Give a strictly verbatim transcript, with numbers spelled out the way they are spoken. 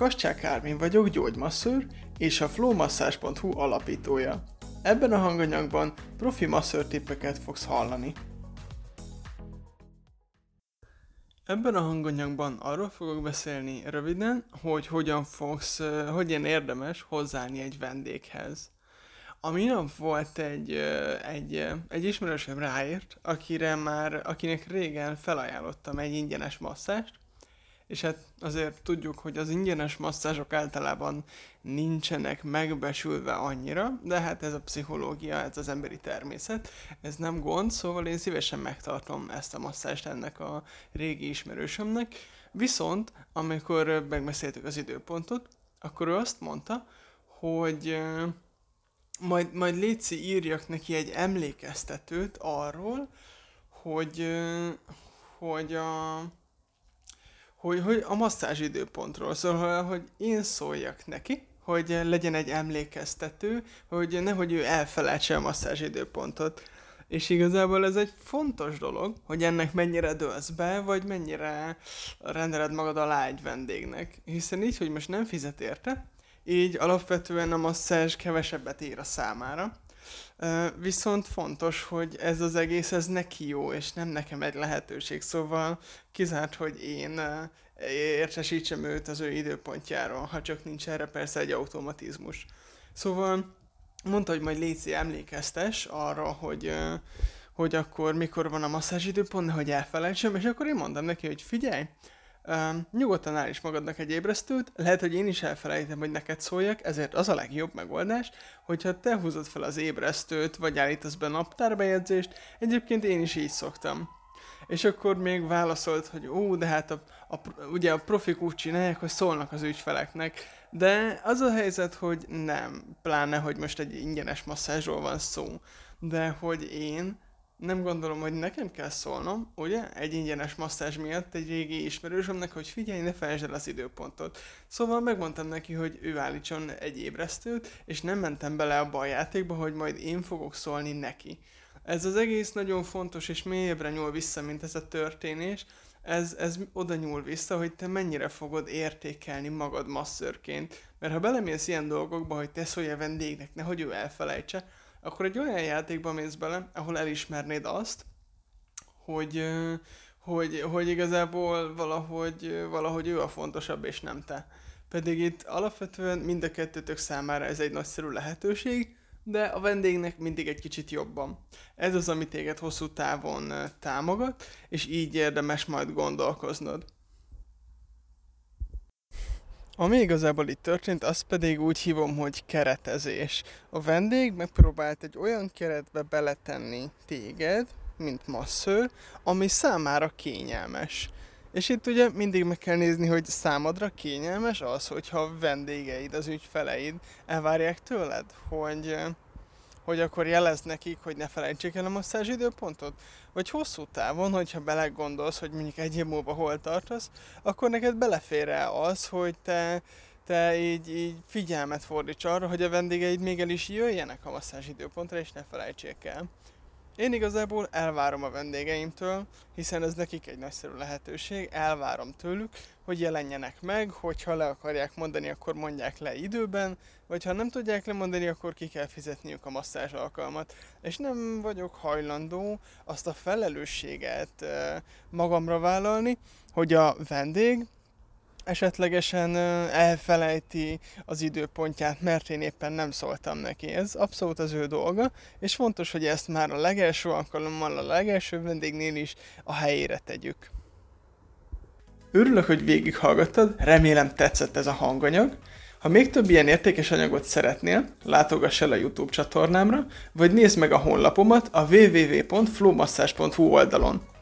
Kascsák Kármén vagyok, gyógymasszőr és a flow masszás pont hu alapítója. Ebben a hanganyagban profi masszörtippeket fogsz hallani. Ebben a hanganyagban arról fogok beszélni röviden, hogy hogyan fogsz, hogyan érdemes hozzáállni egy vendéghez. Aminap volt egy, egy, egy ismerősöm ráért, akire már, akinek régen felajánlottam egy ingyenes masszást, és hát azért tudjuk, hogy az ingyenes masszázsok általában nincsenek megbecsülve annyira, de hát ez a pszichológia, ez az emberi természet, ez nem gond, szóval én szívesen megtartom ezt a masszást ennek a régi ismerősömnek. Viszont, amikor megbeszéltük az időpontot, akkor ő azt mondta, hogy majd, majd léci írjak neki egy emlékeztetőt arról, hogy, hogy a... Hogy, hogy a masszázs időpontról, szóval, hogy én szóljak neki, hogy legyen egy emlékeztető, hogy nehogy ő elfelejtse a masszázs időpontot. És igazából ez egy fontos dolog, hogy ennek mennyire dőlsz be, vagy mennyire rendeled magad alá egy vendégnek. Hiszen így, hogy most nem fizet érte, így alapvetően a masszázs kevesebbet ér a számára. Viszont fontos, hogy ez az egész, ez neki jó, és nem nekem egy lehetőség, szóval kizárt, hogy én értesítsem őt az ő időpontjáról, ha csak nincs erre persze egy automatizmus. Szóval mondta, hogy majd léci emlékeztes arra, hogy, hogy akkor mikor van a masszázs időpont, hogy elfelejtsem, és akkor én mondom neki, hogy figyelj, Uh, nyugodtan állíts magadnak egy ébresztőt, lehet, hogy én is elfelejtem, hogy neked szóljak, ezért az a legjobb megoldás, hogyha te húzod fel az ébresztőt, vagy állítasz be naptárbejegyzést, egyébként én is így szoktam. És akkor még válaszolt, hogy ó, de hát a, a, ugye a profik úgy csinálják, hogy szólnak az ügyfeleknek, de az a helyzet, hogy nem, pláne, hogy most egy ingyenes masszázsról van szó, de hogy én nem gondolom, hogy nekem kell szólnom, ugye, egy ingyenes masszázs miatt egy régi ismerősömnek, hogy figyelj, ne felejtsd el az időpontot. Szóval megmondtam neki, hogy ő állítson egy ébresztőt, és nem mentem bele abba a játékba, hogy majd én fogok szólni neki. Ez az egész nagyon fontos, és mélyebbre nyúl vissza, mint ez a történés. Ez, ez oda nyúl vissza, hogy te mennyire fogod értékelni magad masszörként. Mert ha belemész ilyen dolgokba, hogy te szólj a vendégnek, nehogy ő elfelejtse, akkor egy olyan játékba mész bele, ahol elismernéd azt, hogy, hogy, hogy igazából valahogy, valahogy ő a fontosabb, és nem te. Pedig itt alapvetően mind a kettőtök számára ez egy nagyszerű lehetőség, de a vendégnek mindig egy kicsit jobban. Ez az, ami téged hosszú távon támogat, és így érdemes majd gondolkoznod. Ami igazából itt történt, azt pedig úgy hívom, hogy keretezés. A vendég megpróbált egy olyan keretbe beletenni téged, mint masszőr, ami számára kényelmes. És itt ugye mindig meg kell nézni, hogy számodra kényelmes az, hogyha a vendégeid, az ügyfeleid elvárják tőled, hogy, hogy akkor jelezd nekik, hogy ne felejtsék el a masszázs időpontot. Vagy hosszú távon, hogyha belegondolsz, hogy mondjuk egy év múlva hol tartasz, akkor neked belefér el az, hogy te, te így, így figyelmet fordíts arra, hogy a vendégeid még el is jöjjenek a masszázs időpontra, és ne felejtsék el. Én igazából elvárom a vendégeimtől, hiszen ez nekik egy nagyszerű lehetőség, elvárom tőlük, hogy jelenjenek meg, hogyha le akarják mondani, akkor mondják le időben, vagy ha nem tudják lemondani, akkor ki kell fizetniük a masszázs alkalmat. És nem vagyok hajlandó azt a felelősséget magamra vállalni, hogy a vendég esetlegesen elfelejti az időpontját, mert én éppen nem szóltam neki. Ez abszolút az ő dolga, és fontos, hogy ezt már a legelső alkalommal, a legelső vendégnél is a helyére tegyük. Örülök, hogy végighallgattad, remélem tetszett ez a hanganyag. Ha még több ilyen értékes anyagot szeretnél, látogass el a YouTube csatornámra, vagy nézd meg a honlapomat a double-u double-u double-u pont flow masszás pont hu oldalon.